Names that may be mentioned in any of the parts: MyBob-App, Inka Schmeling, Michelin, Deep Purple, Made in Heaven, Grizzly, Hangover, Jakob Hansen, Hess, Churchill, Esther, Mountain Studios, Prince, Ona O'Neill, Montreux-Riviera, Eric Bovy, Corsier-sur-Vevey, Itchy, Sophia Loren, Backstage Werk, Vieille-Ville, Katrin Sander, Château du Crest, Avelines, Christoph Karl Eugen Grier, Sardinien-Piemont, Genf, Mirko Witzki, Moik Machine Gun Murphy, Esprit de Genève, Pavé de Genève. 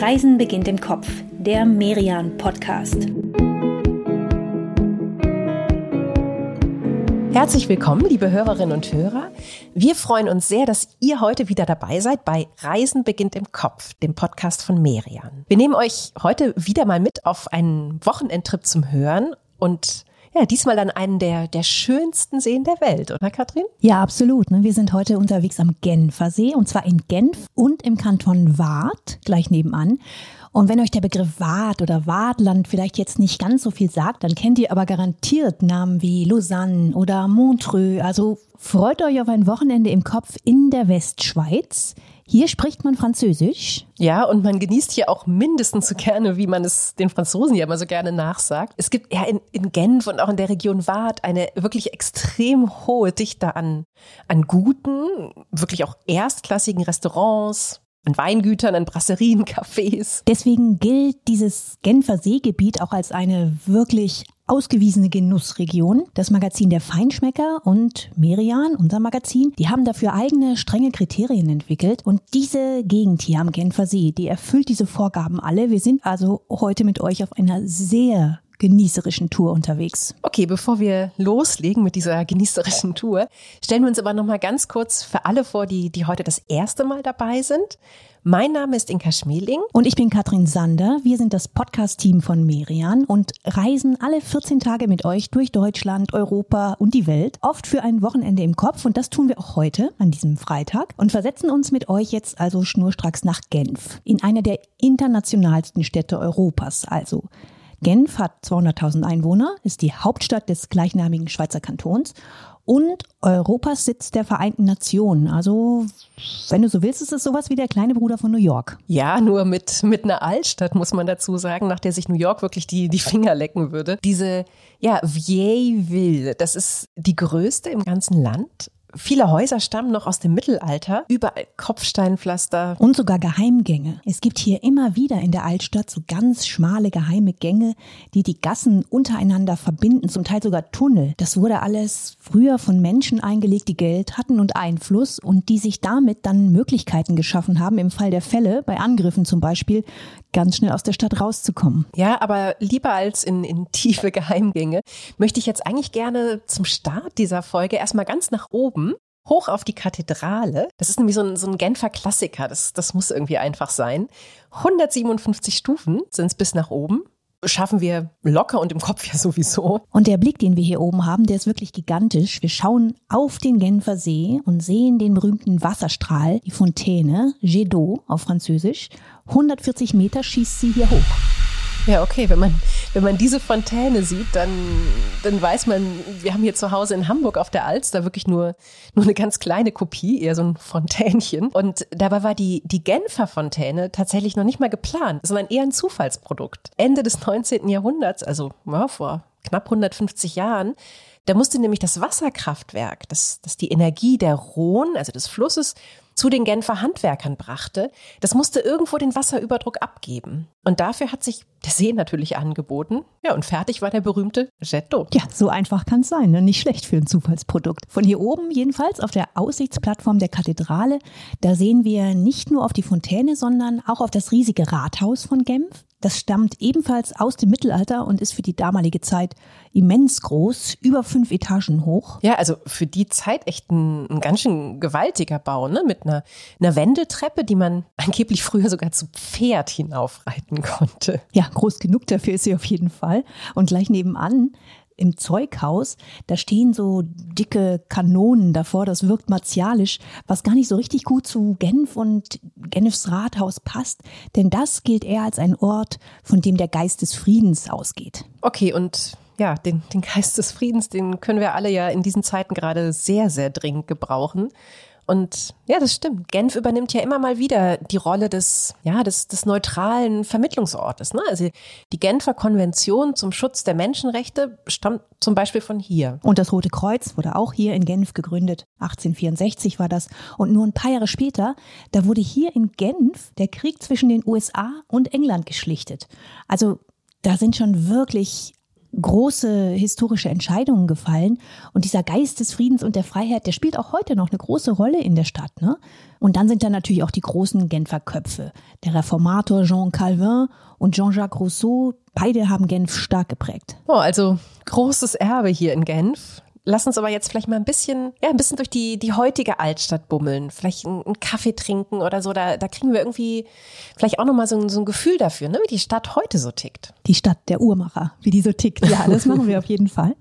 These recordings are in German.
Reisen beginnt im Kopf, der Merian-Podcast. Herzlich willkommen, liebe Hörerinnen und Hörer. Wir freuen uns sehr, dass ihr heute wieder dabei seid bei Reisen beginnt im Kopf, dem Podcast von Merian. Wir nehmen euch heute wieder mal mit auf einen Wochenendtrip zum Hören und ja, diesmal an einen der schönsten Seen der Welt, oder Katrin? Ja, absolut. Wir sind heute unterwegs am Genfer See und zwar in Genf und im Kanton Waadt, gleich nebenan. Und wenn euch der Begriff Waadt oder Waadtland vielleicht jetzt nicht ganz so viel sagt, dann kennt ihr aber garantiert Namen wie Lausanne oder Montreux. Also freut euch auf ein Wochenende im Kopf in der Westschweiz. Hier spricht man Französisch. Ja, und man genießt hier auch mindestens so gerne, wie man es den Franzosen ja immer so gerne nachsagt. Es gibt ja in Genf und auch in der Region Waadt eine wirklich extrem hohe Dichte an guten, wirklich auch erstklassigen Restaurants, an Weingütern, an Brasserien, Cafés. Deswegen gilt dieses Genfer Seegebiet auch als eine wirklich ausgewiesene Genussregion. Das Magazin der Feinschmecker und Merian, unser Magazin, die haben dafür eigene strenge Kriterien entwickelt. Und diese Gegend hier am Genfer See, die erfüllt diese Vorgaben alle. Wir sind also heute mit euch auf einer sehr genießerischen Tour unterwegs. Okay, bevor wir loslegen mit dieser genießerischen Tour, stellen wir uns aber nochmal ganz kurz für alle vor, die heute das erste Mal dabei sind. Mein Name ist Inka Schmeling. Und ich bin Katrin Sander. Wir sind das Podcast-Team von Merian und reisen alle 14 Tage mit euch durch Deutschland, Europa und die Welt. Oft für ein Wochenende im Kopf. Und das tun wir auch heute, an diesem Freitag. Und versetzen uns mit euch jetzt also schnurstracks nach Genf. In eine der internationalsten Städte Europas also. Genf hat 200.000 Einwohner, ist die Hauptstadt des gleichnamigen Schweizer Kantons und Europas Sitz der Vereinten Nationen. Also, wenn du so willst, ist es sowas wie der kleine Bruder von New York. Ja, nur mit einer Altstadt, muss man dazu sagen, nach der sich New York wirklich die Finger lecken würde. Diese, ja, Vieille-Ville, das ist die größte im ganzen Land. Viele Häuser stammen noch aus dem Mittelalter, überall Kopfsteinpflaster. Und sogar Geheimgänge. Es gibt hier immer wieder in der Altstadt so ganz schmale geheime Gänge, die Gassen untereinander verbinden, zum Teil sogar Tunnel. Das wurde alles früher von Menschen eingelegt, die Geld hatten und Einfluss und die sich damit dann Möglichkeiten geschaffen haben, im Fall der Fälle, bei Angriffen zum Beispiel, ganz schnell aus der Stadt rauszukommen. Ja, aber lieber als in tiefe Geheimgänge, möchte ich jetzt eigentlich gerne zum Start dieser Folge erstmal ganz nach oben, hoch auf die Kathedrale. Das ist nämlich so ein Genfer Klassiker. Das muss irgendwie einfach sein. 157 Stufen sind es bis nach oben. Schaffen wir locker und im Kopf ja sowieso. Und der Blick, den wir hier oben haben, der ist wirklich gigantisch. Wir schauen auf den Genfer See und sehen den berühmten Wasserstrahl, die Fontäne, Jet d'eau auf Französisch. 140 Meter schießt sie hier hoch. Ja, okay, wenn man diese Fontäne sieht, dann weiß man, wir haben hier zu Hause in Hamburg auf der Alster wirklich nur eine ganz kleine Kopie, eher so ein Fontänchen. Und dabei war die Genfer Fontäne tatsächlich noch nicht mal geplant, sondern eher ein Zufallsprodukt. Ende des 19. Jahrhunderts, also ja, vor knapp 150 Jahren, da musste nämlich das Wasserkraftwerk, das die Energie der Rhone, also des Flusses, zu den Genfer Handwerkern brachte, das musste irgendwo den Wasserüberdruck abgeben. Und dafür hat sich der See natürlich angeboten. Ja, und fertig war der berühmte Jet d'eau. Ja, so einfach kann es sein, ne? Nicht schlecht für ein Zufallsprodukt. Von hier oben jedenfalls auf der Aussichtsplattform der Kathedrale, da sehen wir nicht nur auf die Fontäne, sondern auch auf das riesige Rathaus von Genf. Das stammt ebenfalls aus dem Mittelalter und ist für die damalige Zeit immens groß, über 5 Etagen hoch. Ja, also für die Zeit echt ein ganz schön gewaltiger Bau, ne? Mit einer Wendeltreppe, die man angeblich früher sogar zu Pferd hinaufreiten konnte. Ja, groß genug dafür ist sie auf jeden Fall. Und gleich nebenan im Zeughaus, da stehen so dicke Kanonen davor, das wirkt martialisch, was gar nicht so richtig gut zu Genf und Genfs Rathaus passt, denn das gilt eher als ein Ort, von dem der Geist des Friedens ausgeht. Okay, und ja, den Geist des Friedens, den können wir alle ja in diesen Zeiten gerade sehr, sehr dringend gebrauchen. Und ja, das stimmt. Genf übernimmt ja immer mal wieder die Rolle des neutralen Vermittlungsortes, ne? Also die Genfer Konvention zum Schutz der Menschenrechte stammt zum Beispiel von hier. Und das Rote Kreuz wurde auch hier in Genf gegründet. 1864 war das. Und nur ein paar Jahre später, da wurde hier in Genf der Krieg zwischen den USA und England geschlichtet. Also da sind schon wirklich große historische Entscheidungen gefallen. Und dieser Geist des Friedens und der Freiheit, der spielt auch heute noch eine große Rolle in der Stadt, ne? Und dann sind da natürlich auch die großen Genfer Köpfe. Der Reformator Jean Calvin und Jean-Jacques Rousseau, beide haben Genf stark geprägt. Oh, also großes Erbe hier in Genf. Lass uns aber jetzt vielleicht mal ein bisschen durch die heutige Altstadt bummeln. Vielleicht einen Kaffee trinken oder so. Da kriegen wir irgendwie vielleicht auch nochmal so ein Gefühl dafür, ne, wie die Stadt heute so tickt. Die Stadt der Uhrmacher, wie die so tickt. Ja, das machen wir auf jeden Fall.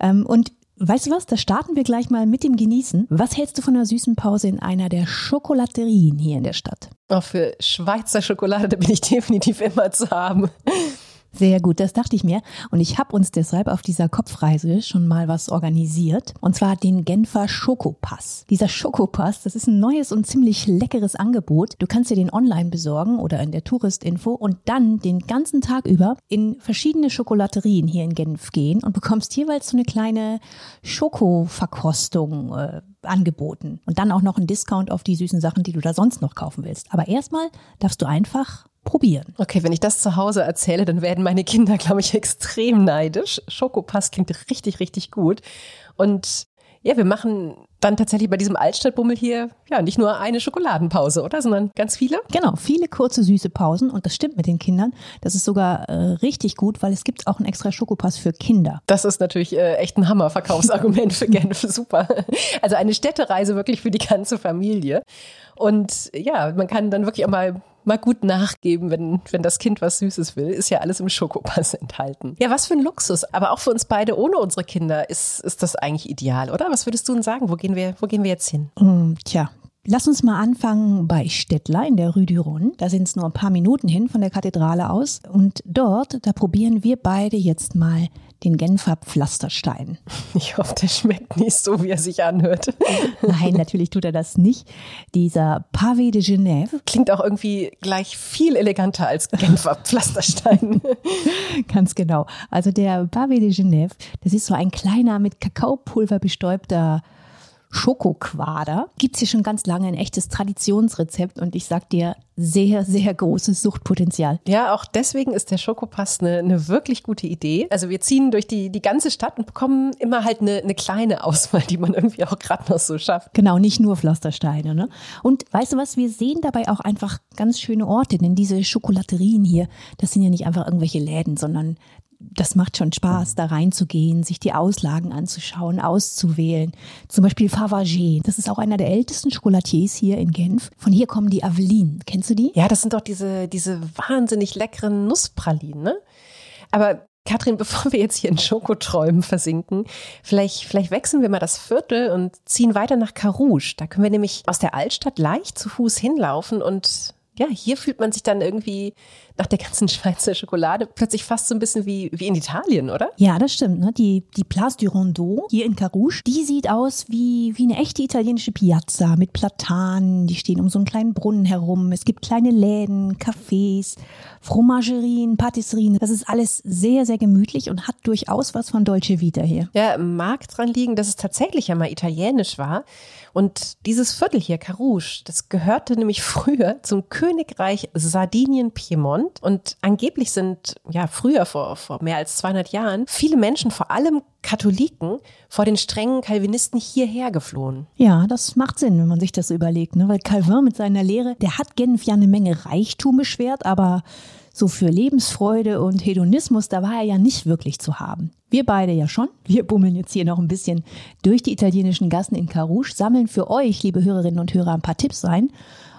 Und weißt du was, da starten wir gleich mal mit dem Genießen. Was hältst du von einer süßen Pause in einer der Schokolaterien hier in der Stadt? Oh, für Schweizer Schokolade bin ich definitiv immer zu haben. Sehr gut, das dachte ich mir. Und ich habe uns deshalb auf dieser Kopfreise schon mal was organisiert. Und zwar den Genfer Schokopass. Dieser Schokopass, das ist ein neues und ziemlich leckeres Angebot. Du kannst dir den online besorgen oder in der Touristinfo und dann den ganzen Tag über in verschiedene Schokolaterien hier in Genf gehen und bekommst jeweils so eine kleine Schokoverkostung angeboten. Und dann auch noch einen Discount auf die süßen Sachen, die du da sonst noch kaufen willst. Aber erstmal darfst du einfach probieren. Okay, wenn ich das zu Hause erzähle, dann werden meine Kinder, glaube ich, extrem neidisch. Schokopass klingt richtig, richtig gut. Und ja, wir machen dann tatsächlich bei diesem Altstadtbummel hier ja nicht nur eine Schokoladenpause, oder? Sondern ganz viele? Genau, viele kurze, süße Pausen. Und das stimmt mit den Kindern. Das ist sogar richtig gut, weil es gibt auch einen extra Schokopass für Kinder. Das ist natürlich echt ein Hammer-Verkaufsargument für Genf. Super. Also eine Städtereise wirklich für die ganze Familie. Und ja, man kann dann wirklich auch mal gut nachgeben, wenn das Kind was Süßes will, ist ja alles im Schokopass enthalten. Ja, was für ein Luxus. Aber auch für uns beide ohne unsere Kinder ist das eigentlich ideal, oder? Was würdest du denn sagen? Wo gehen wir jetzt hin? Tja, lass uns mal anfangen bei Stettler in der Rue du Rhône. Da sind es nur ein paar Minuten hin von der Kathedrale aus. Und da probieren wir beide jetzt mal den Genfer Pflasterstein. Ich hoffe, der schmeckt nicht so, wie er sich anhört. Nein, natürlich tut er das nicht. Dieser Pavé de Genève. Klingt auch irgendwie gleich viel eleganter als Genfer Pflasterstein. Ganz genau. Also der Pavé de Genève, das ist so ein kleiner, mit Kakaopulver bestäubter Schokoquader. Gibt es hier schon ganz lange, ein echtes Traditionsrezept und ich sag dir, sehr, sehr großes Suchtpotenzial. Ja, auch deswegen ist der Schokopass eine wirklich gute Idee. Also wir ziehen durch die ganze Stadt und bekommen immer halt eine kleine Auswahl, die man irgendwie auch gerade noch so schafft. Genau, nicht nur Pflastersteine, ne? Und weißt du was, wir sehen dabei auch einfach ganz schöne Orte, denn diese Schokolaterien hier, das sind ja nicht einfach irgendwelche Läden, sondern das macht schon Spaß, da reinzugehen, sich die Auslagen anzuschauen, auszuwählen. Zum Beispiel Favarger, das ist auch einer der ältesten Schokolatiers hier in Genf. Von hier kommen die Avelines. Kennst du die? Ja, das sind doch diese wahnsinnig leckeren Nusspralinen, ne? Aber Katrin, bevor wir jetzt hier in Schokoträumen versinken, vielleicht wechseln wir mal das Viertel und ziehen weiter nach Carouge. Da können wir nämlich aus der Altstadt leicht zu Fuß hinlaufen und ja, hier fühlt man sich dann irgendwie nach der ganzen Schweizer Schokolade plötzlich fast so ein bisschen wie in Italien, oder? Ja, das stimmt, ne? Die Place du Rondeau hier in Carouge, die sieht aus wie eine echte italienische Piazza mit Platanen. Die stehen um so einen kleinen Brunnen herum. Es gibt kleine Läden, Cafés, Fromagerien, Patisserien. Das ist alles sehr, sehr gemütlich und hat durchaus was von Dolce Vita hier. Ja, mag dran liegen, dass es tatsächlich ja mal italienisch war. Und dieses Viertel hier, Carouge, das gehörte nämlich früher zum Königreich Sardinien-Piemont und angeblich sind ja früher vor mehr als 200 Jahren viele Menschen, vor allem Katholiken, vor den strengen Calvinisten hierher geflohen. Ja, das macht Sinn, wenn man sich das so überlegt, ne? Weil Calvin mit seiner Lehre, der hat Genf ja eine Menge Reichtum beschwert, aber so für Lebensfreude und Hedonismus, da war er ja nicht wirklich zu haben. Wir beide ja schon. Wir bummeln jetzt hier noch ein bisschen durch die italienischen Gassen in Carouge, sammeln für euch, liebe Hörerinnen und Hörer, ein paar Tipps ein.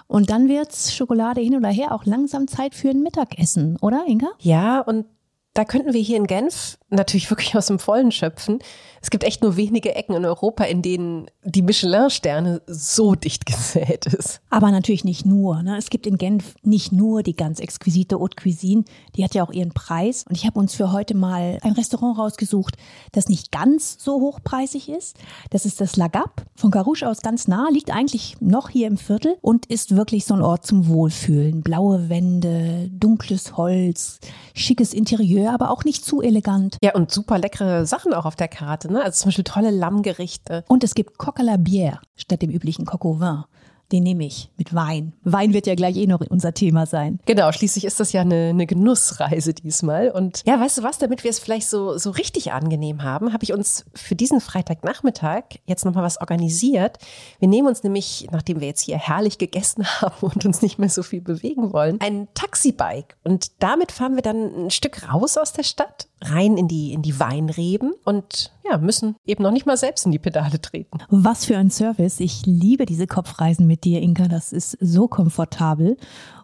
Und dann wird's Schokolade hin oder her auch langsam Zeit für ein Mittagessen, oder Inga? Ja, und da könnten wir hier in Genf natürlich wirklich aus dem Vollen schöpfen. Es gibt echt nur wenige Ecken in Europa, in denen die Michelin-Sterne so dicht gesät ist. Aber natürlich nicht nur, ne? Es gibt in Genf nicht nur die ganz exquisite Haute Cuisine, die hat ja auch ihren Preis. Und ich habe uns für heute mal ein Restaurant rausgesucht, das nicht ganz so hochpreisig ist. Das ist das Lagap, von Carouge aus ganz nah, liegt eigentlich noch hier im Viertel und ist wirklich so ein Ort zum Wohlfühlen. Blaue Wände, dunkles Holz, schickes Interieur, aber auch nicht zu elegant. Ja, und super leckere Sachen auch auf der Karte, ne? Also zum Beispiel tolle Lammgerichte. Und es gibt Coq a la Bière statt dem üblichen Coq au Vin. Den nehme ich mit Wein. Wein wird ja gleich eh noch unser Thema sein. Genau, schließlich ist das ja eine Genussreise diesmal. Und ja, weißt du was, damit wir es vielleicht so richtig angenehm haben, habe ich uns für diesen Freitagnachmittag jetzt nochmal was organisiert. Wir nehmen uns nämlich, nachdem wir jetzt hier herrlich gegessen haben und uns nicht mehr so viel bewegen wollen, ein Taxibike. Und damit fahren wir dann ein Stück raus aus der Stadt, rein in die Weinreben und ja, müssen eben noch nicht mal selbst in die Pedale treten. Was für ein Service. Ich liebe diese Kopfreisen mit dir, Inka. Das ist so komfortabel.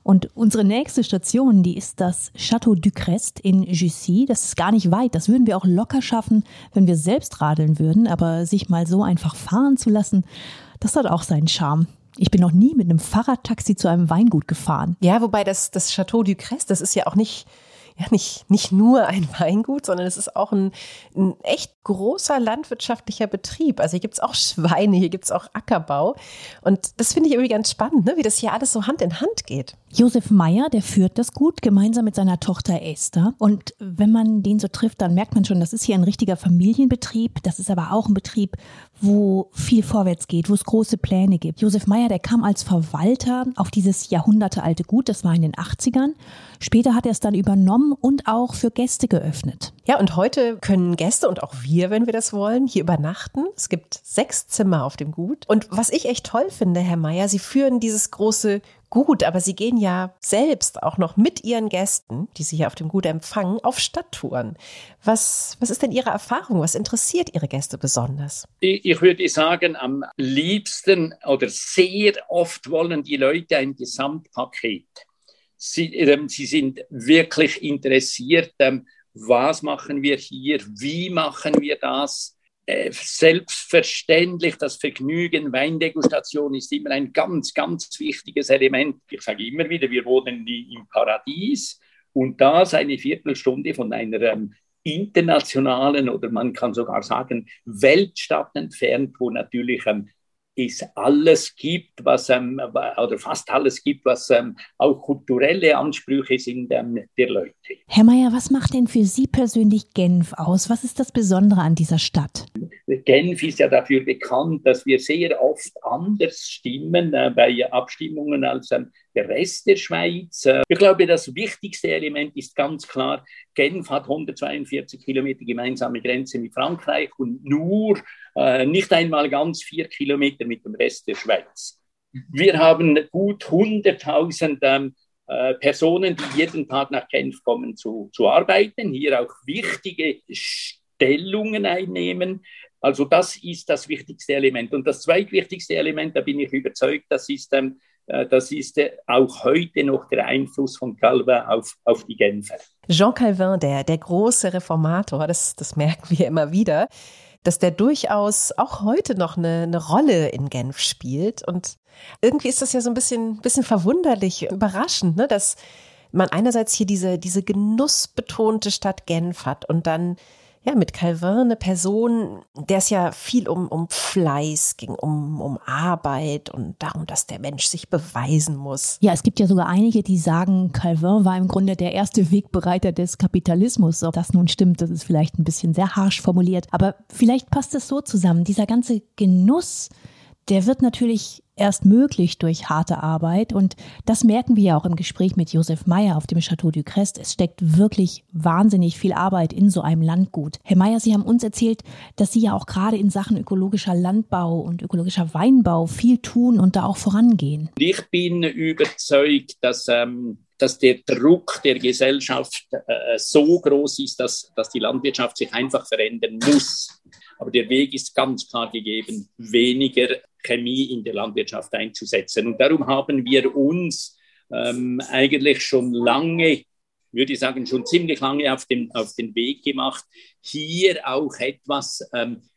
Und unsere nächste Station, die ist das Château du Crest in Jussy. Das ist gar nicht weit. Das würden wir auch locker schaffen, wenn wir selbst radeln würden. Aber sich mal so einfach fahren zu lassen, das hat auch seinen Charme. Ich bin noch nie mit einem Fahrradtaxi zu einem Weingut gefahren. Ja, wobei das Château du Crest, das ist ja auch nicht nur ein Weingut, sondern es ist auch ein echt großer landwirtschaftlicher Betrieb. Also hier gibt es auch Schweine, hier gibt es auch Ackerbau. Und das finde ich irgendwie ganz spannend, ne? Wie das hier alles so Hand in Hand geht. Josef Mayer, der führt das Gut gemeinsam mit seiner Tochter Esther. Und wenn man den so trifft, dann merkt man schon, das ist hier ein richtiger Familienbetrieb. Das ist aber auch ein Betrieb, wo viel vorwärts geht, wo es große Pläne gibt. Josef Mayer, der kam als Verwalter auf dieses jahrhundertealte Gut, das war in den 80ern. Später hat er es dann übernommen und auch für Gäste geöffnet. Ja, und heute können Gäste und auch wir, wenn wir das wollen, hier übernachten. Es gibt 6 Zimmer auf dem Gut. Und was ich echt toll finde, Herr Mayer, Sie führen dieses große Gut, aber Sie gehen ja selbst auch noch mit Ihren Gästen, die Sie hier auf dem Gut empfangen, auf Stadttouren. Was ist denn Ihre Erfahrung? Was interessiert Ihre Gäste besonders? Ich würde sagen, am liebsten oder sehr oft wollen die Leute ein Gesamtpaket. Sie sind wirklich interessiert, was machen wir hier, wie machen wir das. Selbstverständlich, das Vergnügen, Weindegustation ist immer ein ganz, ganz wichtiges Element. Ich sage immer wieder, wir wohnen im Paradies und das eine Viertelstunde von einer internationalen oder man kann sogar sagen Weltstadt entfernt, wo natürlich fast alles gibt, was auch kulturelle Ansprüche sind der Leute. Herr Mayer, was macht denn für Sie persönlich Genf aus? Was ist das Besondere an dieser Stadt? Genf ist ja dafür bekannt, dass wir sehr oft anders stimmen bei Abstimmungen als der Rest der Schweiz. Ich glaube, das wichtigste Element ist ganz klar, Genf hat 142 Kilometer gemeinsame Grenze mit Frankreich und nur nicht einmal ganz 4 Kilometer mit dem Rest der Schweiz. Wir haben gut 100.000 Personen, die jeden Tag nach Genf kommen zu arbeiten, hier auch wichtige Stellungen einnehmen. Also das ist das wichtigste Element. Und das zweitwichtigste Element, da bin ich überzeugt, das ist auch heute noch der Einfluss von Calvin auf die Genfer. Jean Calvin, der große Reformator, das merken wir immer wieder, dass der durchaus auch heute noch eine Rolle in Genf spielt. Und irgendwie ist das ja so ein bisschen verwunderlich, überraschend, ne? Dass man einerseits hier diese genussbetonte Stadt Genf hat und dann ja, mit Calvin eine Person, der es ja viel um Fleiß ging, um Arbeit und darum, dass der Mensch sich beweisen muss. Ja, es gibt ja sogar einige, die sagen, Calvin war im Grunde der erste Wegbereiter des Kapitalismus. Ob das nun stimmt, das ist vielleicht ein bisschen sehr harsch formuliert. Aber vielleicht passt es so zusammen. Dieser ganze Genuss, der wird natürlich erst möglich durch harte Arbeit. Und das merken wir ja auch im Gespräch mit Josef Mayer auf dem Château du Crest. Es steckt wirklich wahnsinnig viel Arbeit in so einem Landgut. Herr Mayer, Sie haben uns erzählt, dass Sie ja auch gerade in Sachen ökologischer Landbau und ökologischer Weinbau viel tun und da auch vorangehen. Ich bin überzeugt, dass der Druck der Gesellschaft so groß ist, dass die Landwirtschaft sich einfach verändern muss. Aber der Weg ist ganz klar gegeben, weniger Chemie in der Landwirtschaft einzusetzen. Und darum haben wir uns eigentlich schon lange, würde ich sagen, schon ziemlich lange auf den Weg gemacht, hier auch etwas,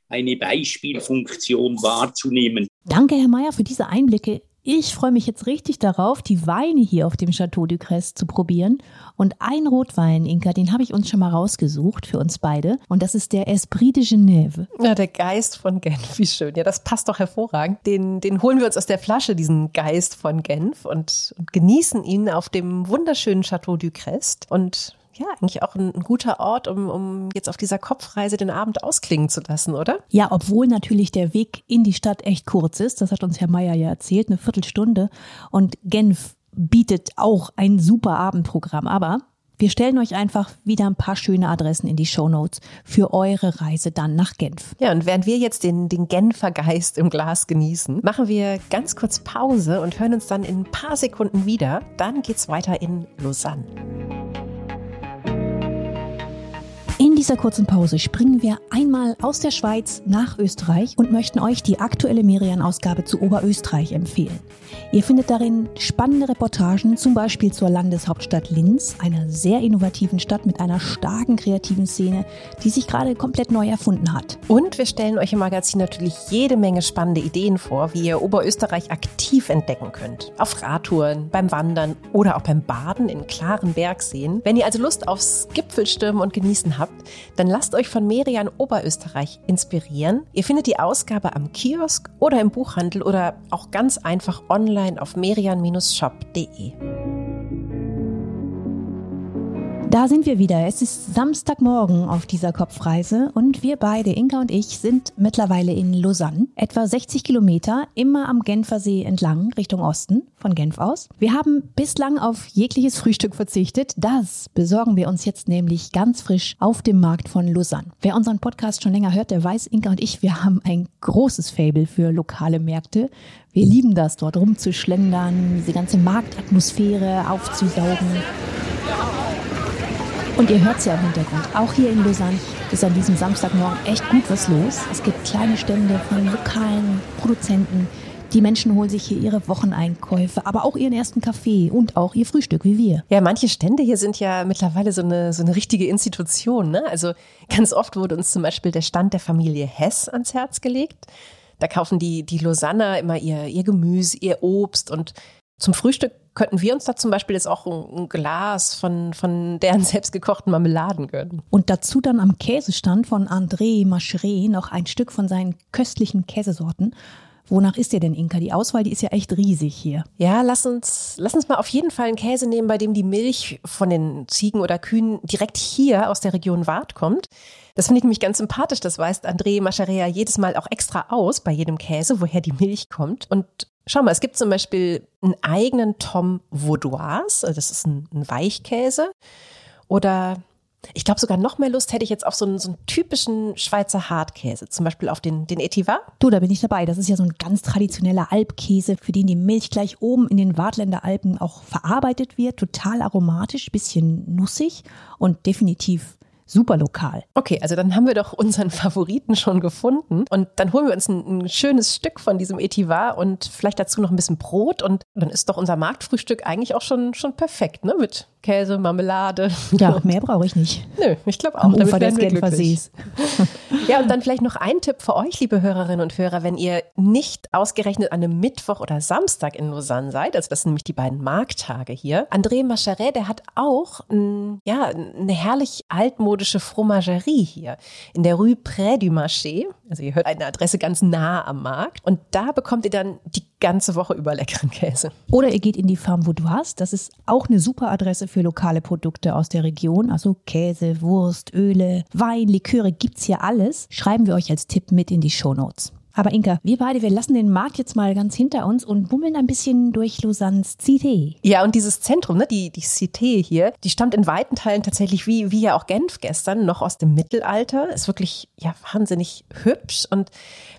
eine Beispielfunktion wahrzunehmen. Danke, Herr Mayer, für diese Einblicke. Ich freue mich jetzt richtig darauf, die Weine hier auf dem Château du Crest zu probieren. Und ein Rotwein, Inka, den habe ich uns schon mal rausgesucht für uns beide. Und das ist der Esprit de Genève. Ja, der Geist von Genf, wie schön. Ja, das passt doch hervorragend. Den holen wir uns aus der Flasche, diesen Geist von Genf, und genießen ihn auf dem wunderschönen Château du Crest. Und ja, eigentlich auch ein guter Ort, um jetzt auf dieser Kopfreise den Abend ausklingen zu lassen, oder? Ja, obwohl natürlich der Weg in die Stadt echt kurz ist. Das hat uns Herr Mayer ja erzählt, eine Viertelstunde. Und Genf bietet auch ein super Abendprogramm. Aber wir stellen euch einfach wieder ein paar schöne Adressen in die Shownotes für eure Reise dann nach Genf. Ja, und während wir jetzt den Genfer Geist im Glas genießen, machen wir ganz kurz Pause und hören uns dann in ein paar Sekunden wieder. Dann geht's weiter in Lausanne. In dieser kurzen Pause springen wir einmal aus der Schweiz nach Österreich und möchten euch die aktuelle Merian-Ausgabe zu Oberösterreich empfehlen. Ihr findet darin spannende Reportagen, zum Beispiel zur Landeshauptstadt Linz, einer sehr innovativen Stadt mit einer starken kreativen Szene, die sich gerade komplett neu erfunden hat. Und wir stellen euch im Magazin natürlich jede Menge spannende Ideen vor, wie ihr Oberösterreich aktiv entdecken könnt. Auf Radtouren, beim Wandern oder auch beim Baden in klaren Bergseen. Wenn ihr also Lust aufs Gipfelstürmen und Genießen habt, dann lasst euch von Merian Oberösterreich inspirieren. Ihr findet die Ausgabe am Kiosk oder im Buchhandel oder auch ganz einfach online auf merian-shop.de. Da sind wir wieder. Es ist Samstagmorgen auf dieser Kopfreise und wir beide, Inka und ich, sind mittlerweile in Lausanne. Etwa 60 Kilometer, immer am Genfer See entlang, Richtung Osten, von Genf aus. Wir haben bislang auf jegliches Frühstück verzichtet. Das besorgen wir uns jetzt nämlich ganz frisch auf dem Markt von Lausanne. Wer unseren Podcast schon länger hört, der weiß, Inka und ich, wir haben ein großes Faible für lokale Märkte. Wir lieben das, dort rumzuschlendern, diese ganze Marktatmosphäre aufzusaugen. Und ihr hört es ja im Hintergrund, auch hier in Lausanne ist an diesem Samstagmorgen echt gut was los. Es gibt kleine Stände von lokalen Produzenten. Die Menschen holen sich hier ihre Wocheneinkäufe, aber auch ihren ersten Kaffee und auch ihr Frühstück, wie wir. Ja, manche Stände hier sind ja mittlerweile so eine richtige Institution, ne? Also ganz oft wurde uns zum Beispiel der Stand der Familie Hess ans Herz gelegt. Da kaufen die Lausanner immer ihr Gemüse, ihr Obst und zum Frühstück könnten wir uns da zum Beispiel jetzt auch ein Glas von deren selbstgekochten Marmeladen gönnen. Und dazu dann am Käsestand von André Macheret noch ein Stück von seinen köstlichen Käsesorten. Wonach isst ihr denn, Inka? Die Auswahl, die ist ja echt riesig hier. Ja, lass uns mal auf jeden Fall einen Käse nehmen, bei dem die Milch von den Ziegen oder Kühen direkt hier aus der Region Waadt kommt. Das finde ich nämlich ganz sympathisch. Das weist André Macheret jedes Mal auch extra aus, bei jedem Käse, woher die Milch kommt. Und schau mal, es gibt zum Beispiel einen eigenen Tom Vaudois, also das ist ein Weichkäse. Oder ich glaube, sogar noch mehr Lust hätte ich jetzt auf so einen typischen Schweizer Hartkäse, zum Beispiel auf den Etivaz. Du, da bin ich dabei. Das ist ja so ein ganz traditioneller Alpkäse, für den die Milch gleich oben in den Waadtländer Alpen auch verarbeitet wird. Total aromatisch, bisschen nussig und definitiv super lokal. Okay, also dann haben wir doch unseren Favoriten schon gefunden. Und dann holen wir uns ein schönes Stück von diesem Etivaz und vielleicht dazu noch ein bisschen Brot. Und dann ist doch unser Marktfrühstück eigentlich auch schon perfekt, ne? Mit Käse, Marmelade. Ja, mehr brauche ich nicht. Nö, ich glaube auch. Am Ufer des Genfer Sees. Ja, und dann vielleicht noch ein Tipp für euch, liebe Hörerinnen und Hörer, wenn ihr nicht ausgerechnet an einem Mittwoch oder Samstag in Lausanne seid, also das sind nämlich die beiden Markttage hier. André Macheret, der hat auch eine herrlich altmodische Fromagerie hier in der Rue Près du Marché. Also ihr hört eine Adresse ganz nah am Markt und da bekommt ihr dann die ganze Woche über leckeren Käse. Oder ihr geht in die Farm Vaudois. Das ist auch eine super Adresse für lokale Produkte aus der Region. Also Käse, Wurst, Öle, Wein, Liköre, gibt's hier alles. Schreiben wir euch als Tipp mit in die Shownotes. Aber Inka, wir beide, wir lassen den Markt jetzt mal ganz hinter uns und bummeln ein bisschen durch Lausannes Cité. Ja, und dieses Zentrum, ne, die Cité hier, die stammt in weiten Teilen tatsächlich, wie ja auch Genf gestern, noch aus dem Mittelalter. Ist wirklich ja wahnsinnig hübsch. Und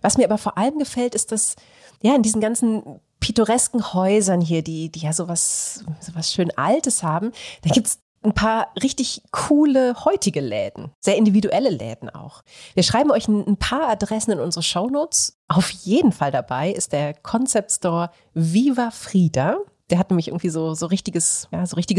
was mir aber vor allem gefällt, ist, dass ja in diesen ganzen pittoresken Häusern hier, die ja sowas schön Altes haben, da gibt's ein paar richtig coole heutige Läden, sehr individuelle Läden auch. Wir schreiben euch ein paar Adressen in unsere Shownotes. Auf jeden Fall dabei ist der Concept Store Viva Frida. Der hat nämlich irgendwie so richtiges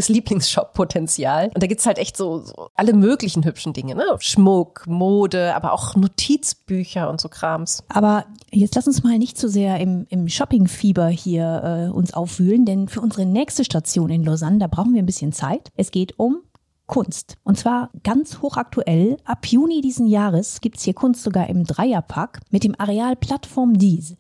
Lieblingsshop-Potenzial. Und da gibt's halt echt so alle möglichen hübschen Dinge, ne? Schmuck, Mode, aber auch Notizbücher und so Krams. Aber jetzt lass uns mal nicht zu sehr im Shopping-Fieber hier uns aufwühlen, denn für unsere nächste Station in Lausanne, da brauchen wir ein bisschen Zeit. Es geht um Kunst. Und zwar ganz hochaktuell. Ab Juni diesen Jahres gibt's hier Kunst sogar im Dreierpack mit dem Areal Plattform Dies.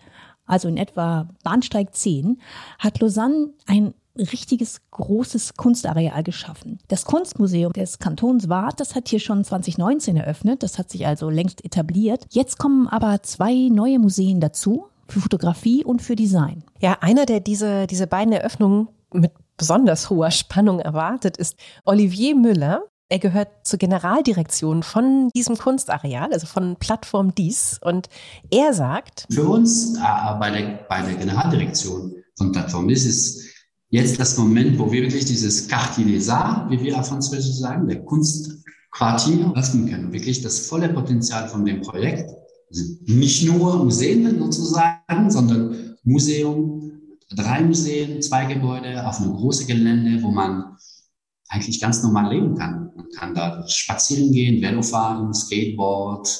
Also in etwa Bahnsteig 10, hat Lausanne ein richtiges großes Kunstareal geschaffen. Das Kunstmuseum des Kantons Waadt, das hat hier schon 2019 eröffnet, das hat sich also längst etabliert. Jetzt kommen aber 2 neue Museen dazu, für Fotografie und für Design. Ja, einer, der diese beiden Eröffnungen mit besonders hoher Spannung erwartet, ist Olivier Müller. Er gehört zur Generaldirektion von diesem Kunstareal, also von Plattform Dies. Und er sagt: Für uns bei der Generaldirektion von Plattform Dies ist jetzt das Moment, wo wir wirklich dieses Quartier des Arts, wie wir auf Französisch sagen, der Kunstquartier öffnen können. Wirklich das volle Potenzial von dem Projekt. Also nicht nur Museen sozusagen, sondern Museum, 3 Museen, 2 Gebäude auf einem großen Gelände, wo man eigentlich ganz normal leben kann. Man kann da spazieren gehen, Velo fahren, Skateboard,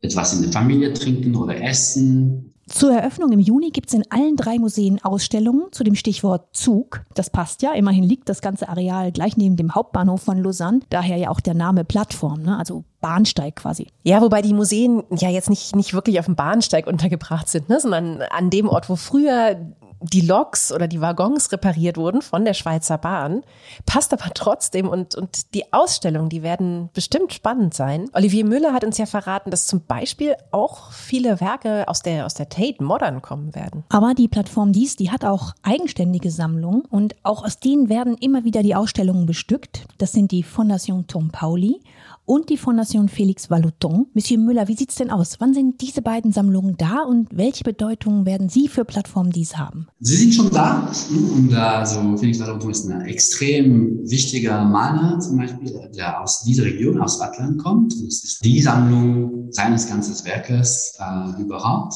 etwas in der Familie trinken oder essen. Zur Eröffnung im Juni gibt es in allen 3 Museen Ausstellungen zu dem Stichwort Zug. Das passt ja, immerhin liegt das ganze Areal gleich neben dem Hauptbahnhof von Lausanne, daher ja auch der Name Plattform, ne? Also Bahnsteig quasi. Ja, wobei die Museen ja jetzt nicht wirklich auf dem Bahnsteig untergebracht sind, ne? Sondern an dem Ort, wo früher die Loks oder die Waggons repariert wurden von der Schweizer Bahn, passt aber trotzdem und die Ausstellungen, die werden bestimmt spannend sein. Olivier Müller hat uns ja verraten, dass zum Beispiel auch viele Werke aus der Tate Modern kommen werden. Aber die Plattform Dies, die hat auch eigenständige Sammlungen und auch aus denen werden immer wieder die Ausstellungen bestückt. Das sind die Fondation Tom Pauli und die Fondation Félix Vallotton. Monsieur Müller, wie sieht's denn aus? Wann sind diese beiden Sammlungen da und welche Bedeutung werden sie für Plattform Dies haben? Sie sind schon da und also Félix Vallotton ist ein extrem wichtiger Maler zum Beispiel, der aus dieser Region, aus Atlant kommt. Und es ist die Sammlung seines ganzen Werkes überhaupt.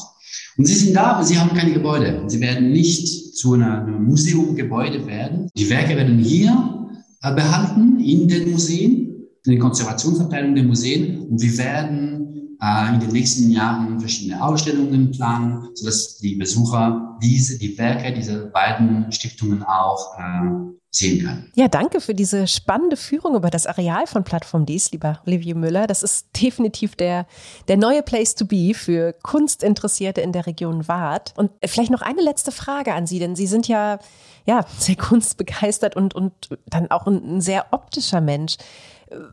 Und sie sind da, aber sie haben keine Gebäude. Sie werden nicht zu einem Museumgebäude werden. Die Werke werden hier behalten, in den Museen, in den Konservationsabteilungen der Museen. Und wir werden in den nächsten Jahren verschiedene Ausstellungen planen, sodass die Besucher die Werke dieser beiden Stiftungen auch sehen kann. Ja, danke für diese spannende Führung über das Areal von Plattform Dies, lieber Olivier Müller. Das ist definitiv der neue Place to be für Kunstinteressierte in der Region Waadt. Und vielleicht noch eine letzte Frage an Sie, denn Sie sind ja sehr kunstbegeistert und dann auch ein sehr optischer Mensch.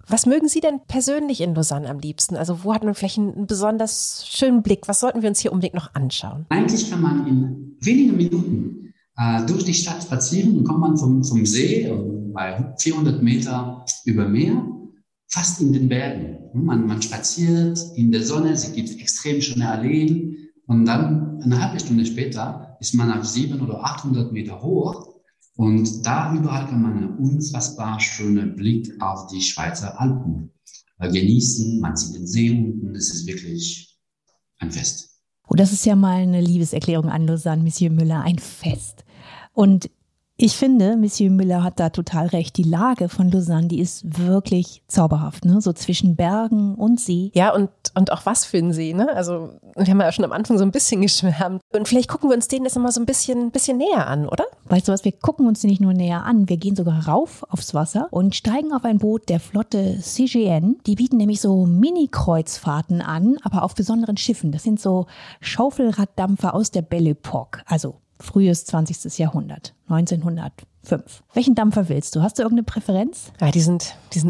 Was mögen Sie denn persönlich in Lausanne am liebsten? Also wo hat man vielleicht einen besonders schönen Blick? Was sollten wir uns hier unbedingt noch anschauen? Eigentlich kann man in wenigen Minuten durch die Stadt spazieren und kommt man vom See bei 400 Meter über Meer fast in den Bergen. Man spaziert in der Sonne, es gibt extrem schöne Alleen und dann eine halbe Stunde später ist man auf 700 oder 800 Meter hoch. Und da überall kann man einen unfassbar schönen Blick auf die Schweizer Alpen genießen. Man sieht den See unten, es ist wirklich ein Fest. Oh, das ist ja mal eine Liebeserklärung an Lausanne, Monsieur Müller, ein Fest. Und ich finde, Monsieur Müller hat da total recht. Die Lage von Lausanne, die ist wirklich zauberhaft, ne? So zwischen Bergen und See. Ja, und auch was für ein See, ne? Also, wir haben ja schon am Anfang so ein bisschen geschwärmt. Und vielleicht gucken wir uns den jetzt nochmal so ein bisschen näher an, oder? Weißt du was, wir gucken uns den nicht nur näher an, wir gehen sogar rauf aufs Wasser und steigen auf ein Boot der Flotte CGN. Die bieten nämlich so Mini-Kreuzfahrten an, aber auf besonderen Schiffen. Das sind so Schaufelraddampfer aus der Belle Époque, also frühes 20. Jahrhundert, 1905. Welchen Dampfer willst du? Hast du irgendeine Präferenz? Ja, die sind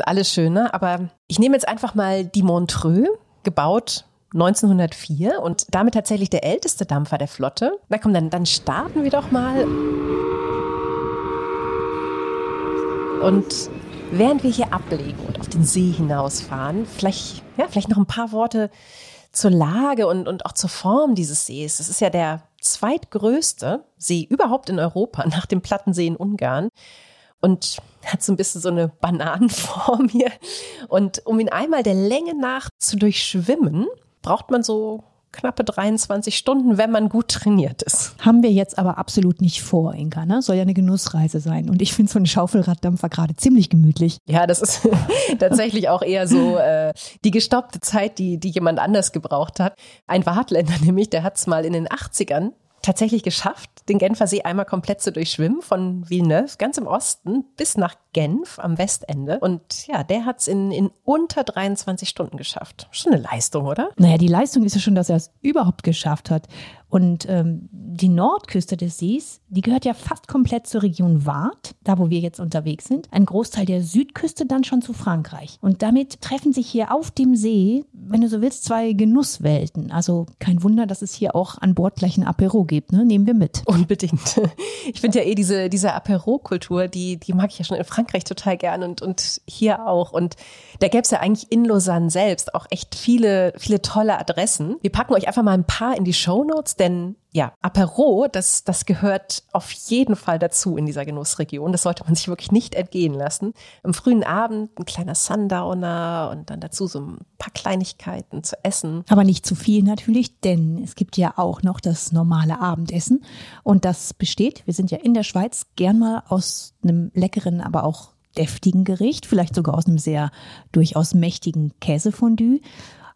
alle schön, ne? Aber ich nehme jetzt einfach mal die Montreux, gebaut 1904 und damit tatsächlich der älteste Dampfer der Flotte. Na komm, dann starten wir doch mal. Und während wir hier ablegen und auf den See hinausfahren, vielleicht noch ein paar Worte zur Lage und auch zur Form dieses Sees. Das ist ja der zweitgrößte See überhaupt in Europa nach dem Plattensee in Ungarn und hat so ein bisschen so eine Bananenform hier. Und um ihn einmal der Länge nach zu durchschwimmen, braucht man so knappe 23 Stunden, wenn man gut trainiert ist. Haben wir jetzt aber absolut nicht vor, Inka, ne? Soll ja eine Genussreise sein. Und ich finde so einen Schaufelraddampfer gerade ziemlich gemütlich. Ja, das ist tatsächlich auch eher so die gestoppte Zeit, die jemand anders gebraucht hat. Ein Waadtländer nämlich, der hat es mal in den 80ern tatsächlich geschafft, den Genfer See einmal komplett zu durchschwimmen, von Villeneuve ganz im Osten bis nach Genf am Westende. Und ja, der hat es in unter 23 Stunden geschafft. Schon eine Leistung, oder? Naja, die Leistung ist ja schon, dass er es überhaupt geschafft hat. Und die Nordküste des Sees, die gehört ja fast komplett zur Region Waadt, da wo wir jetzt unterwegs sind. Ein Großteil der Südküste dann schon zu Frankreich. Und damit treffen sich hier auf dem See, wenn du so willst, zwei Genusswelten. Also kein Wunder, dass es hier auch an Bord gleich ein Apéro gibt, ne? Nehmen wir mit. Unbedingt. Ich finde ja diese Apéro-Kultur, die mag ich ja schon in Frankreich total gern und hier auch. Und da gäbe es ja eigentlich in Lausanne selbst auch echt viele, viele tolle Adressen. Wir packen euch einfach mal ein paar in die Shownotes, denn ja, Apéro, das gehört auf jeden Fall dazu in dieser Genussregion. Das sollte man sich wirklich nicht entgehen lassen. Am frühen Abend ein kleiner Sundowner und dann dazu so ein paar Kleinigkeiten zu essen. Aber nicht zu viel natürlich, denn es gibt ja auch noch das normale Abendessen. Und das besteht, wir sind ja in der Schweiz, gern mal aus einem leckeren, aber auch deftigen Gericht. Vielleicht sogar aus einem sehr durchaus mächtigen Käsefondue.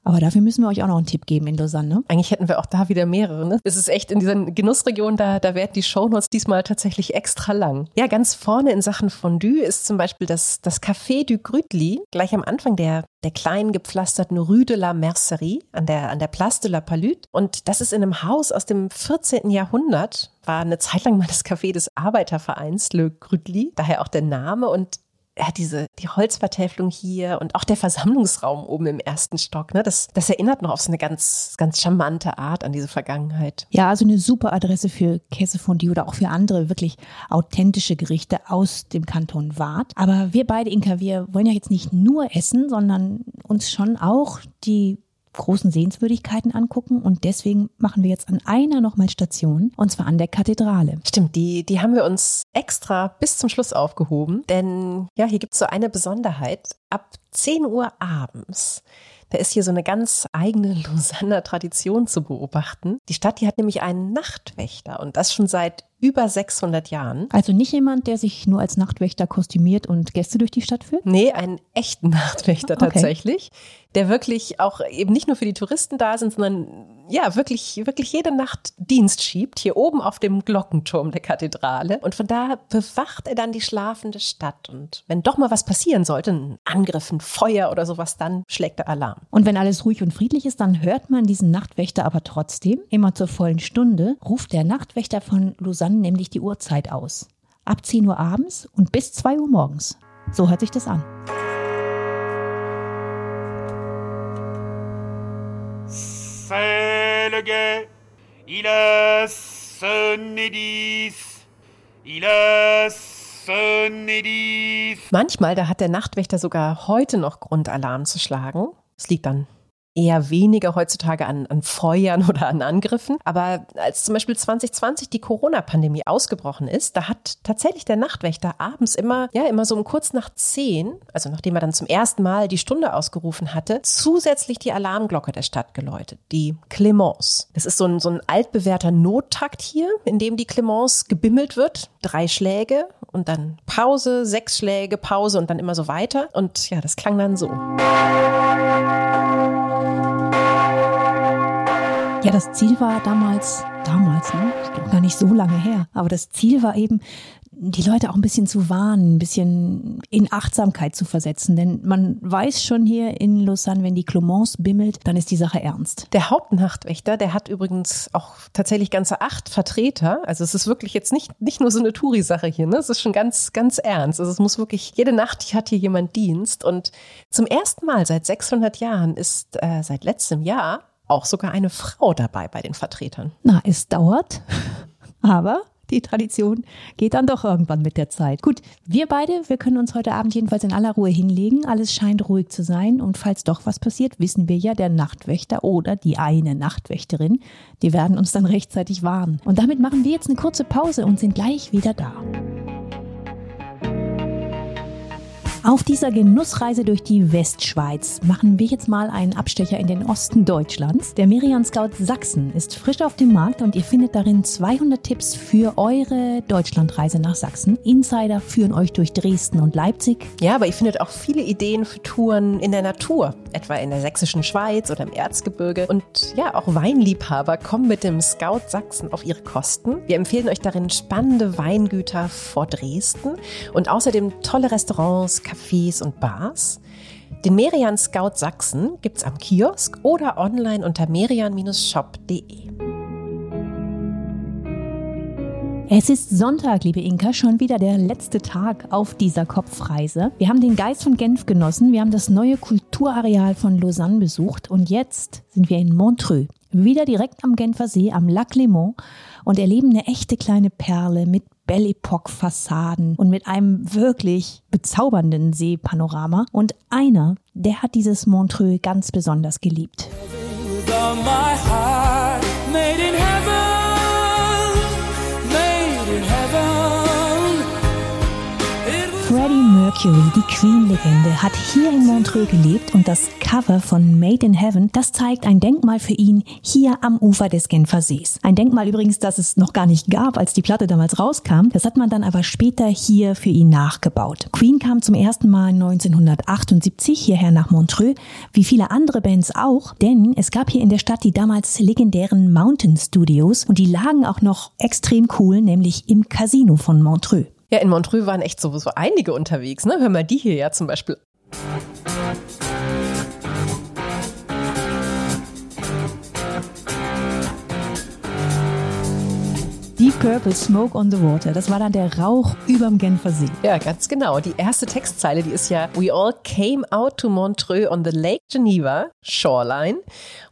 Aber dafür müssen wir euch auch noch einen Tipp geben in Lausanne, ne? Eigentlich hätten wir auch da wieder mehrere, ne? Es ist echt in dieser Genussregion, da werden die Shownotes diesmal tatsächlich extra lang. Ja, ganz vorne in Sachen Fondue ist zum Beispiel das Café du Grütli, gleich am Anfang der kleinen gepflasterten Rue de la Mercerie an der Place de la Palude. Und das ist in einem Haus aus dem 14. Jahrhundert, war eine Zeit lang mal das Café des Arbeitervereins Le Grütli, daher auch der Name. Und ja, die Holzvertäfelung hier und auch der Versammlungsraum oben im ersten Stock, ne? Das erinnert noch auf so eine ganz, ganz charmante Art an diese Vergangenheit. Ja, also eine super Adresse für Käsefondue oder auch für andere wirklich authentische Gerichte aus dem Kanton Waadt. Aber wir beide, Inka, wir wollen ja jetzt nicht nur essen, sondern uns schon auch die großen Sehenswürdigkeiten angucken, und deswegen machen wir jetzt an einer nochmal Station, und zwar an der Kathedrale. Stimmt, die haben wir uns extra bis zum Schluss aufgehoben, denn ja, hier gibt es so eine Besonderheit. Ab 10 Uhr abends, da ist hier so eine ganz eigene Lausanner Tradition zu beobachten. Die Stadt, die hat nämlich einen Nachtwächter, und das schon seit über 600 Jahren. Also nicht jemand, der sich nur als Nachtwächter kostümiert und Gäste durch die Stadt führt? Nee, einen echten Nachtwächter tatsächlich, der wirklich auch eben nicht nur für die Touristen da sind, sondern ja, wirklich, wirklich jede Nacht Dienst schiebt, hier oben auf dem Glockenturm der Kathedrale. Und von da bewacht er dann die schlafende Stadt. Und wenn doch mal was passieren sollte, ein Angriff, ein Feuer oder sowas, dann schlägt der Alarm. Und wenn alles ruhig und friedlich ist, dann hört man diesen Nachtwächter aber trotzdem. Immer zur vollen Stunde ruft der Nachtwächter von Lausanne nämlich die Uhrzeit aus. Ab 10 Uhr abends und bis 2 Uhr morgens. So hört sich das an. C'est le guet, il a sonné 10, il a sonné 10. Manchmal, da hat der Nachtwächter sogar heute noch Grund, Alarm zu schlagen. Es liegt dann eher weniger heutzutage an Feuern oder an Angriffen. Aber als zum Beispiel 2020 die Corona-Pandemie ausgebrochen ist, da hat tatsächlich der Nachtwächter abends immer so um kurz nach 10, also nachdem er dann zum ersten Mal die Stunde ausgerufen hatte, zusätzlich die Alarmglocke der Stadt geläutet, die Clémence. Das ist so ein altbewährter Nottakt hier, in dem die Clémence gebimmelt wird. 3 Schläge und dann Pause, 6 Schläge, Pause und dann immer so weiter. Und ja, das klang dann so. Ja, das Ziel war damals, ne? Noch gar nicht so lange her, aber das Ziel war eben, die Leute auch ein bisschen zu warnen, ein bisschen in Achtsamkeit zu versetzen. Denn man weiß schon hier in Lausanne, wenn die Clémence bimmelt, dann ist die Sache ernst. Der Hauptnachtwächter, der hat übrigens auch tatsächlich ganze 8 Vertreter. Also es ist wirklich jetzt nicht nur so eine Touri-Sache hier, ne? Es ist schon ganz, ganz ernst. Also es muss wirklich, jede Nacht hat hier jemand Dienst. Und zum ersten Mal seit 600 Jahren ist seit letztem Jahr auch sogar eine Frau dabei bei den Vertretern. Na, es dauert, aber die Tradition geht dann doch irgendwann mit der Zeit. Gut, wir beide, wir können uns heute Abend jedenfalls in aller Ruhe hinlegen. Alles scheint ruhig zu sein, und falls doch was passiert, wissen wir ja, der Nachtwächter oder die eine Nachtwächterin, die werden uns dann rechtzeitig warnen. Und damit machen wir jetzt eine kurze Pause und sind gleich wieder da. Auf dieser Genussreise durch die Westschweiz machen wir jetzt mal einen Abstecher in den Osten Deutschlands. Der Merian Scout Sachsen ist frisch auf dem Markt, und ihr findet darin 200 Tipps für eure Deutschlandreise nach Sachsen. Insider führen euch durch Dresden und Leipzig. Ja, aber ihr findet auch viele Ideen für Touren in der Natur, etwa in der sächsischen Schweiz oder im Erzgebirge. Und ja, auch Weinliebhaber kommen mit dem Scout Sachsen auf ihre Kosten. Wir empfehlen euch darin spannende Weingüter vor Dresden und außerdem tolle Restaurants, Cafés und Bars. Den Merian Scout Sachsen gibt's am Kiosk oder online unter merian-shop.de. Es ist Sonntag, liebe Inka, schon wieder der letzte Tag auf dieser Kopfreise. Wir haben den Geist von Genf genossen, wir haben das neue Kulturareal von Lausanne besucht und jetzt sind wir in Montreux, wieder direkt am Genfer See, am Lac Clémont und erleben eine echte kleine Perle mit Belle Époque-Fassaden und mit einem wirklich bezaubernden Seepanorama. Und einer, der hat dieses Montreux ganz besonders geliebt. Freddie Mercury, die Queen-Legende, hat hier in Montreux gelebt und das Cover von Made in Heaven, das zeigt ein Denkmal für ihn hier am Ufer des Genfer Sees. Ein Denkmal übrigens, das es noch gar nicht gab, als die Platte damals rauskam. Das hat man dann aber später hier für ihn nachgebaut. Queen kam zum ersten Mal 1978 hierher nach Montreux, wie viele andere Bands auch, denn es gab hier in der Stadt die damals legendären Mountain Studios und die lagen auch noch extrem cool, nämlich im Casino von Montreux. Ja, in Montreux waren echt sowieso einige unterwegs, ne? Hör mal die hier ja zum Beispiel. Deep Purple, Smoke on the Water. Das war dann der Rauch überm Genfer See. Ja, ganz genau. Die erste Textzeile, die ist ja We all came out to Montreux on the Lake Geneva shoreline.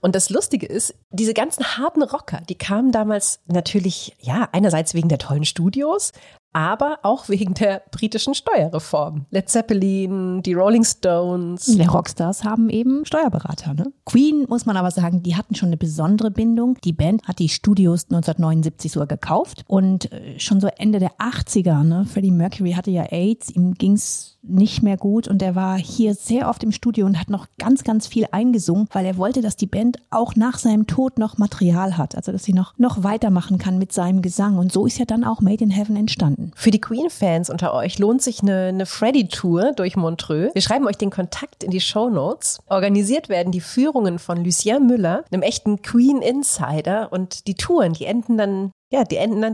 Und das Lustige ist, diese ganzen harten Rocker, die kamen damals natürlich, ja, einerseits wegen der tollen Studios, aber auch wegen der britischen Steuerreform. Led Zeppelin, die Rolling Stones. Die Rockstars haben eben Steuerberater, ne? Queen, muss man aber sagen, die hatten schon eine besondere Bindung. Die Band hat die Studios 1979 sogar gekauft. Und schon so Ende der 80er, ne? Freddie Mercury hatte ja AIDS, ihm ging's nicht mehr gut. Und er war hier sehr oft im Studio und hat noch ganz, ganz viel eingesungen, weil er wollte, dass die Band auch nach seinem Tod noch Material hat. Also, dass sie noch weitermachen kann mit seinem Gesang. Und so ist ja dann auch Made in Heaven entstanden. Für die Queen-Fans unter euch lohnt sich eine Freddy-Tour durch Montreux. Wir schreiben euch den Kontakt in die Shownotes. Organisiert werden die Führungen von Lucien Müller, einem echten Queen-Insider. Und die Touren, die enden dann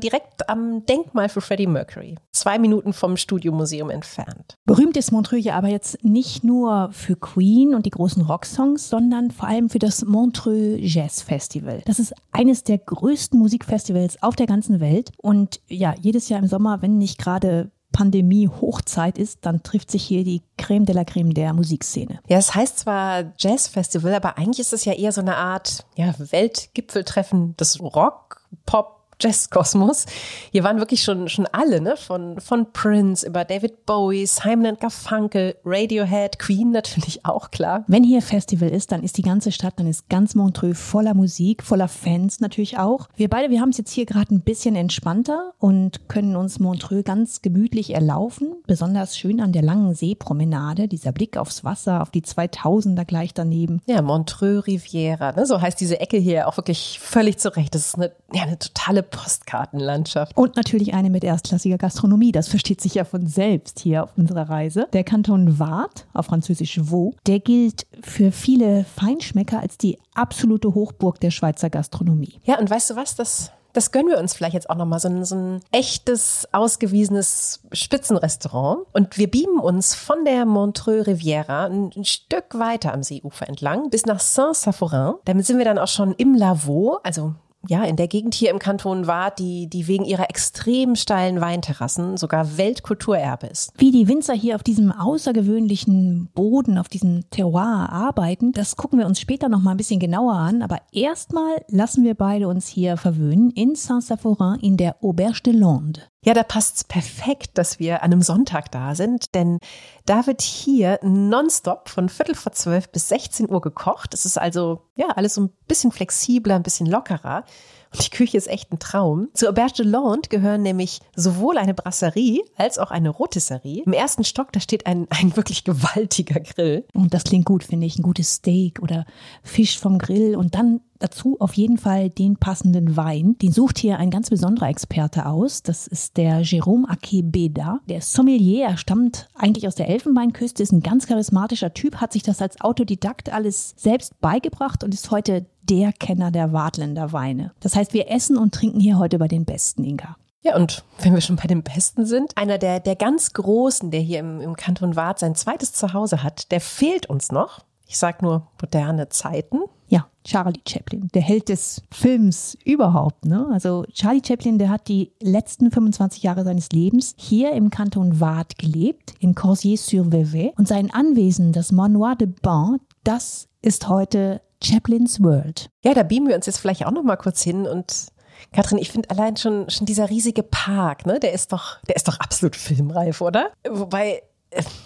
direkt am Denkmal für Freddie Mercury. 2 Minuten vom Studiomuseum entfernt. Berühmt ist Montreux ja aber jetzt nicht nur für Queen und die großen Rocksongs, sondern vor allem für das Montreux Jazz Festival. Das ist eines der größten Musikfestivals auf der ganzen Welt. Und ja, jedes Jahr im Sommer, wenn nicht gerade Pandemie-Hochzeit ist, dann trifft sich hier die Creme de la Creme der Musikszene. Ja, es heißt zwar Jazz-Festival, aber eigentlich ist es ja eher so eine Art Weltgipfeltreffen des Rock, Pop, Jazzkosmos. Hier waren wirklich schon alle, ne? Von Prince über David Bowie, Simon & Garfunkel, Radiohead, Queen natürlich auch, klar. Wenn hier Festival ist, dann ist die ganze Stadt, dann ist ganz Montreux voller Musik, voller Fans natürlich auch. Wir haben es jetzt hier gerade ein bisschen entspannter und können uns Montreux ganz gemütlich erlaufen. Besonders schön an der langen Seepromenade, dieser Blick aufs Wasser, auf die 2000er gleich daneben. Ja, Montreux-Riviera, ne? So heißt diese Ecke hier auch wirklich völlig zurecht. Das ist eine totale Postkartenlandschaft. Und natürlich eine mit erstklassiger Gastronomie. Das versteht sich ja von selbst hier auf unserer Reise. Der Kanton Waadt, auf Französisch Vaud, der gilt für viele Feinschmecker als die absolute Hochburg der Schweizer Gastronomie. Ja, und weißt du was, das gönnen wir uns vielleicht jetzt auch nochmal, so ein echtes, ausgewiesenes Spitzenrestaurant. Und wir beamen uns von der Montreux-Riviera ein Stück weiter am Seeufer entlang bis nach Saint-Saphorin. Damit sind wir dann auch schon im Lavaux, also in der Gegend hier im Kanton Waadt, die wegen ihrer extrem steilen Weinterrassen sogar Weltkulturerbe ist. Wie die Winzer hier auf diesem außergewöhnlichen Boden, auf diesem Terroir arbeiten, das gucken wir uns später noch mal ein bisschen genauer an. Aber erstmal lassen wir beide uns hier verwöhnen in Saint-Saphorin in der Auberge de Londe. Ja, da passt's perfekt, dass wir an einem Sonntag da sind, denn da wird hier nonstop von 11:45 bis 16 Uhr gekocht. Es ist also, alles so ein bisschen flexibler, ein bisschen lockerer. Und die Küche ist echt ein Traum. Zur Auberge de Londe gehören nämlich sowohl eine Brasserie als auch eine Rotisserie. Im ersten Stock, da steht ein wirklich gewaltiger Grill. Und das klingt gut, finde ich. Ein gutes Steak oder Fisch vom Grill und dann dazu auf jeden Fall den passenden Wein. Den sucht hier ein ganz besonderer Experte aus. Das ist der Jérôme Akebeda. Der ist Sommelier, er stammt eigentlich aus der Elfenbeinküste, ist ein ganz charismatischer Typ, hat sich das als Autodidakt alles selbst beigebracht und ist heute der Kenner der Waadtländer Weine. Das heißt, wir essen und trinken hier heute bei den Besten, Inga. Ja, und wenn wir schon bei den Besten sind, einer der ganz Großen, der hier im Kanton Waadt sein zweites Zuhause hat, der fehlt uns noch. Ich sage nur moderne Zeiten. Ja, Charlie Chaplin, der Held des Films überhaupt, ne? Also Charlie Chaplin, der hat die letzten 25 Jahre seines Lebens hier im Kanton Waadt gelebt, in Corsier-sur-Vevey. Und sein Anwesen, das Manoir de Bain, das ist heute Chaplins World. Ja, da beamen wir uns jetzt vielleicht auch noch mal kurz hin. Und Katrin, ich finde allein schon dieser riesige Park, ne? Der ist doch absolut filmreif, oder? Wobei...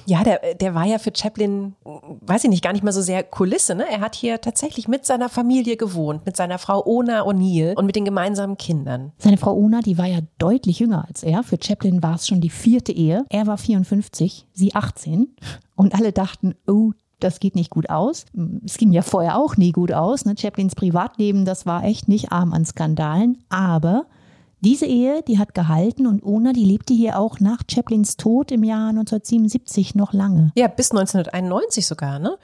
Ja, der war ja für Chaplin, weiß ich nicht, gar nicht mal so sehr Kulisse, ne? Er hat hier tatsächlich mit seiner Familie gewohnt, mit seiner Frau Ona O'Neill und mit den gemeinsamen Kindern. Seine Frau Ona, die war ja deutlich jünger als er. Für Chaplin war es schon die 4. Ehe. Er war 54, sie 18 und alle dachten, oh, das geht nicht gut aus. Es ging ja vorher auch nie gut aus, ne? Chaplins Privatleben, das war echt nicht arm an Skandalen, aber... Diese Ehe, die hat gehalten und Ona, die lebte hier auch nach Chaplins Tod im Jahr 1977 noch lange. Ja, bis 1991 sogar, ne?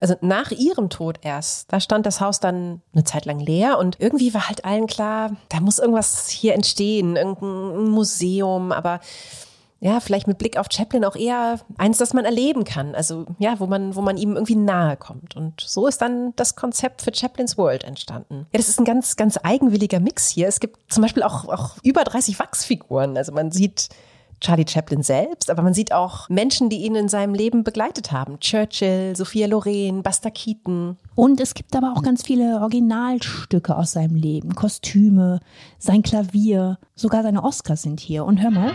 Also nach ihrem Tod erst. Da stand das Haus dann eine Zeit lang leer und irgendwie war halt allen klar, da muss irgendwas hier entstehen, irgendein Museum, aber ja, vielleicht mit Blick auf Chaplin auch eher eins, das man erleben kann, also ja, wo man ihm irgendwie nahe kommt. Und so ist dann das Konzept für Chaplins World entstanden. Ja, das ist ein ganz, ganz eigenwilliger Mix hier. Es gibt zum Beispiel auch über 30 Wachsfiguren. Also man sieht Charlie Chaplin selbst, aber man sieht auch Menschen, die ihn in seinem Leben begleitet haben. Churchill, Sophia Loren, Buster Keaton. Und es gibt aber auch ganz viele Originalstücke aus seinem Leben. Kostüme, sein Klavier, sogar seine Oscars sind hier. Und hör mal...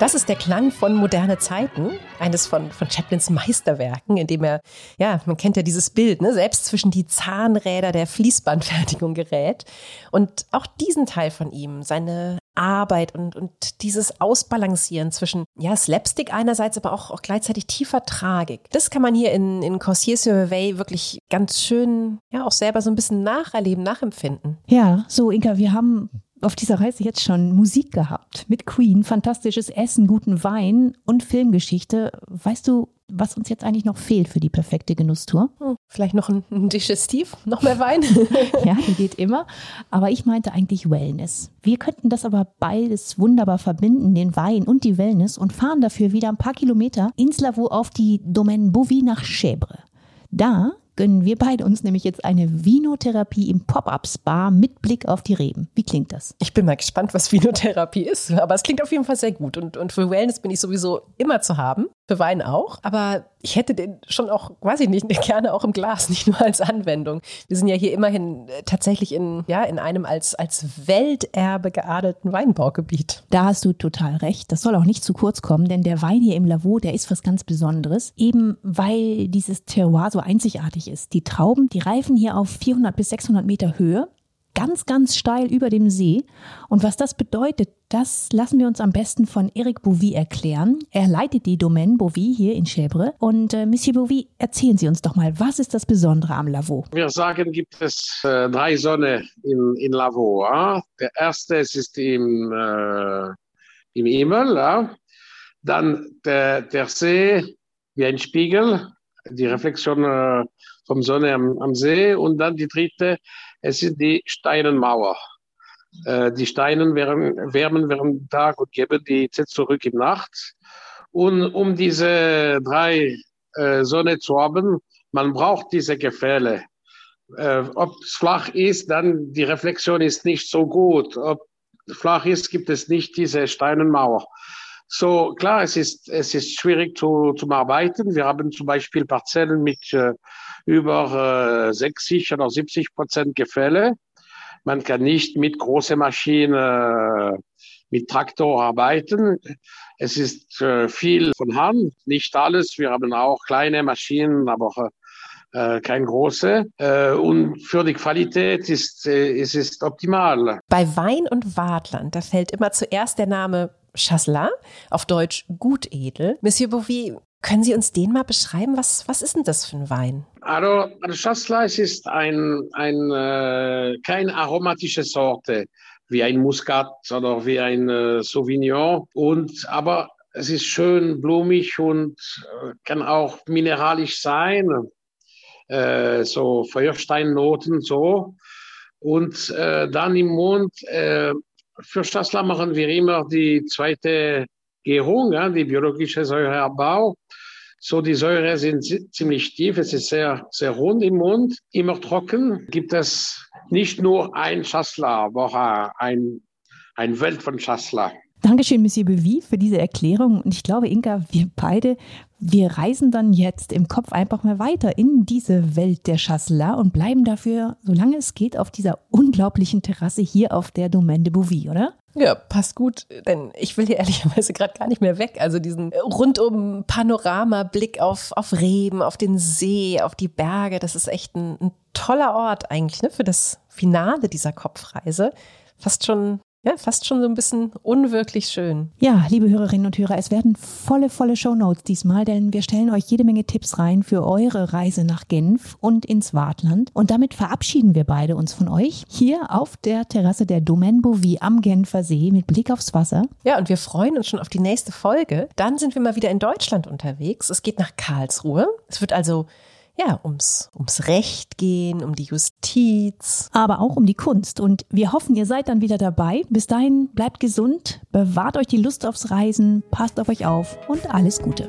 Das ist der Klang von Moderne Zeiten, eines von Chaplins Meisterwerken, in dem er, ja, man kennt ja dieses Bild, ne, selbst zwischen die Zahnräder der Fließbandfertigung gerät. Und auch diesen Teil von ihm, seine Arbeit und dieses Ausbalancieren zwischen, ja, Slapstick einerseits, aber auch gleichzeitig tiefer Tragik. Das kann man hier in Corsier-sur-Vevey wirklich ganz schön, ja, auch selber so ein bisschen nacherleben, nachempfinden. Ja, so Inka, wir haben... auf dieser Reise jetzt schon Musik gehabt mit Queen, fantastisches Essen, guten Wein und Filmgeschichte. Weißt du, was uns jetzt eigentlich noch fehlt für die perfekte Genusstour? Vielleicht noch ein Digestiv, noch mehr Wein. Ja, die geht immer. Aber ich meinte eigentlich Wellness. Wir könnten das aber beides wunderbar verbinden, den Wein und die Wellness, und fahren dafür wieder ein paar Kilometer ins Lavaux auf die Domaine Bovy nach Chèvres. Da gönnen wir beide uns nämlich jetzt eine Vinotherapie im Pop-Up-Spa mit Blick auf die Reben. Wie klingt das? Ich bin mal gespannt, was Vinotherapie ist, aber es klingt auf jeden Fall sehr gut. Und für Wellness bin ich sowieso immer zu haben, für Wein auch. Aber ich hätte den schon auch, weiß ich nicht, gerne auch im Glas, nicht nur als Anwendung. Wir sind ja hier immerhin tatsächlich in einem als Welterbe geadelten Weinbaugebiet. Da hast du total recht. Das soll auch nicht zu kurz kommen, denn der Wein hier im Lavaux, der ist was ganz Besonderes, eben weil dieses Terroir so einzigartig ist. Die Trauben, die reifen hier auf 400 bis 600 Meter Höhe, ganz, ganz steil über dem See. Und was das bedeutet, das lassen wir uns am besten von Eric Bovy erklären. Er leitet die Domaine Bovy hier in Chèvres. Und Monsieur Bovy, erzählen Sie uns doch mal, was ist das Besondere am Lavaux? Wir sagen, gibt es drei Zonen in Lavaux. Der erste ist im Himmel, dann der See wie ein Spiegel, die Reflexion vom Sonne am See, und dann die dritte, es sind die Steinenmauer. Die Steinen wärmen während dem Tag und geben die Zeit zurück in Nacht. Und um diese drei Sonne zu haben, man braucht diese Gefälle. Ob es flach ist, dann die Reflexion ist nicht so gut. Ob flach ist, gibt es nicht diese Steinenmauer. So, klar, es ist schwierig zu arbeiten. Wir haben zum Beispiel Parzellen mit über 60 oder 70% Gefälle. Man kann nicht mit großen Maschinen, mit Traktor arbeiten. Es ist viel von Hand, nicht alles. Wir haben auch kleine Maschinen, aber kein großer. Und für die Qualität ist es optimal. Bei Wein und Waadtland, da fällt immer zuerst der Name Chasselas, auf Deutsch gut edel. Monsieur Bovy, können Sie uns den mal beschreiben? Was ist denn das für ein Wein? Also Chasselas ist keine aromatische Sorte, wie ein Muskat oder wie ein Sauvignon. Aber es ist schön blumig und kann auch mineralisch sein, so Feuersteinnoten so. Und dann im Mund... Für Chasselas machen wir immer die zweite Gärung, ja, die biologische Säureabbau. So, die Säure sind ziemlich tief, es ist sehr, sehr rund im Mund, immer trocken. Gibt es nicht nur ein Chasselas, aber ein Welt von Chasselas. Dankeschön, Monsieur Bevy, für diese Erklärung. Und ich glaube, Inka, wir beide, wir reisen dann jetzt im Kopf einfach mal weiter in diese Welt der Chasselas und bleiben dafür, solange es geht, auf dieser unglaublichen Terrasse hier auf der Domaine de Bovy, oder? Ja, passt gut, denn ich will hier ehrlicherweise gerade gar nicht mehr weg. Also diesen rundum Panoramablick auf Reben, auf den See, auf die Berge, das ist echt ein toller Ort eigentlich, ne, für das Finale dieser Kopfreise. Fast schon so ein bisschen unwirklich schön. Ja, liebe Hörerinnen und Hörer, es werden volle Shownotes diesmal, denn wir stellen euch jede Menge Tipps rein für eure Reise nach Genf und ins Waadtland. Und damit verabschieden wir beide uns von euch hier auf der Terrasse der Domaine Bovy am Genfer See mit Blick aufs Wasser. Ja, und wir freuen uns schon auf die nächste Folge. Dann sind wir mal wieder in Deutschland unterwegs. Es geht nach Karlsruhe. Es wird also ums Recht gehen, um die Justiz. Aber auch um die Kunst. Und wir hoffen, ihr seid dann wieder dabei. Bis dahin, bleibt gesund, bewahrt euch die Lust aufs Reisen, passt auf euch auf und alles Gute.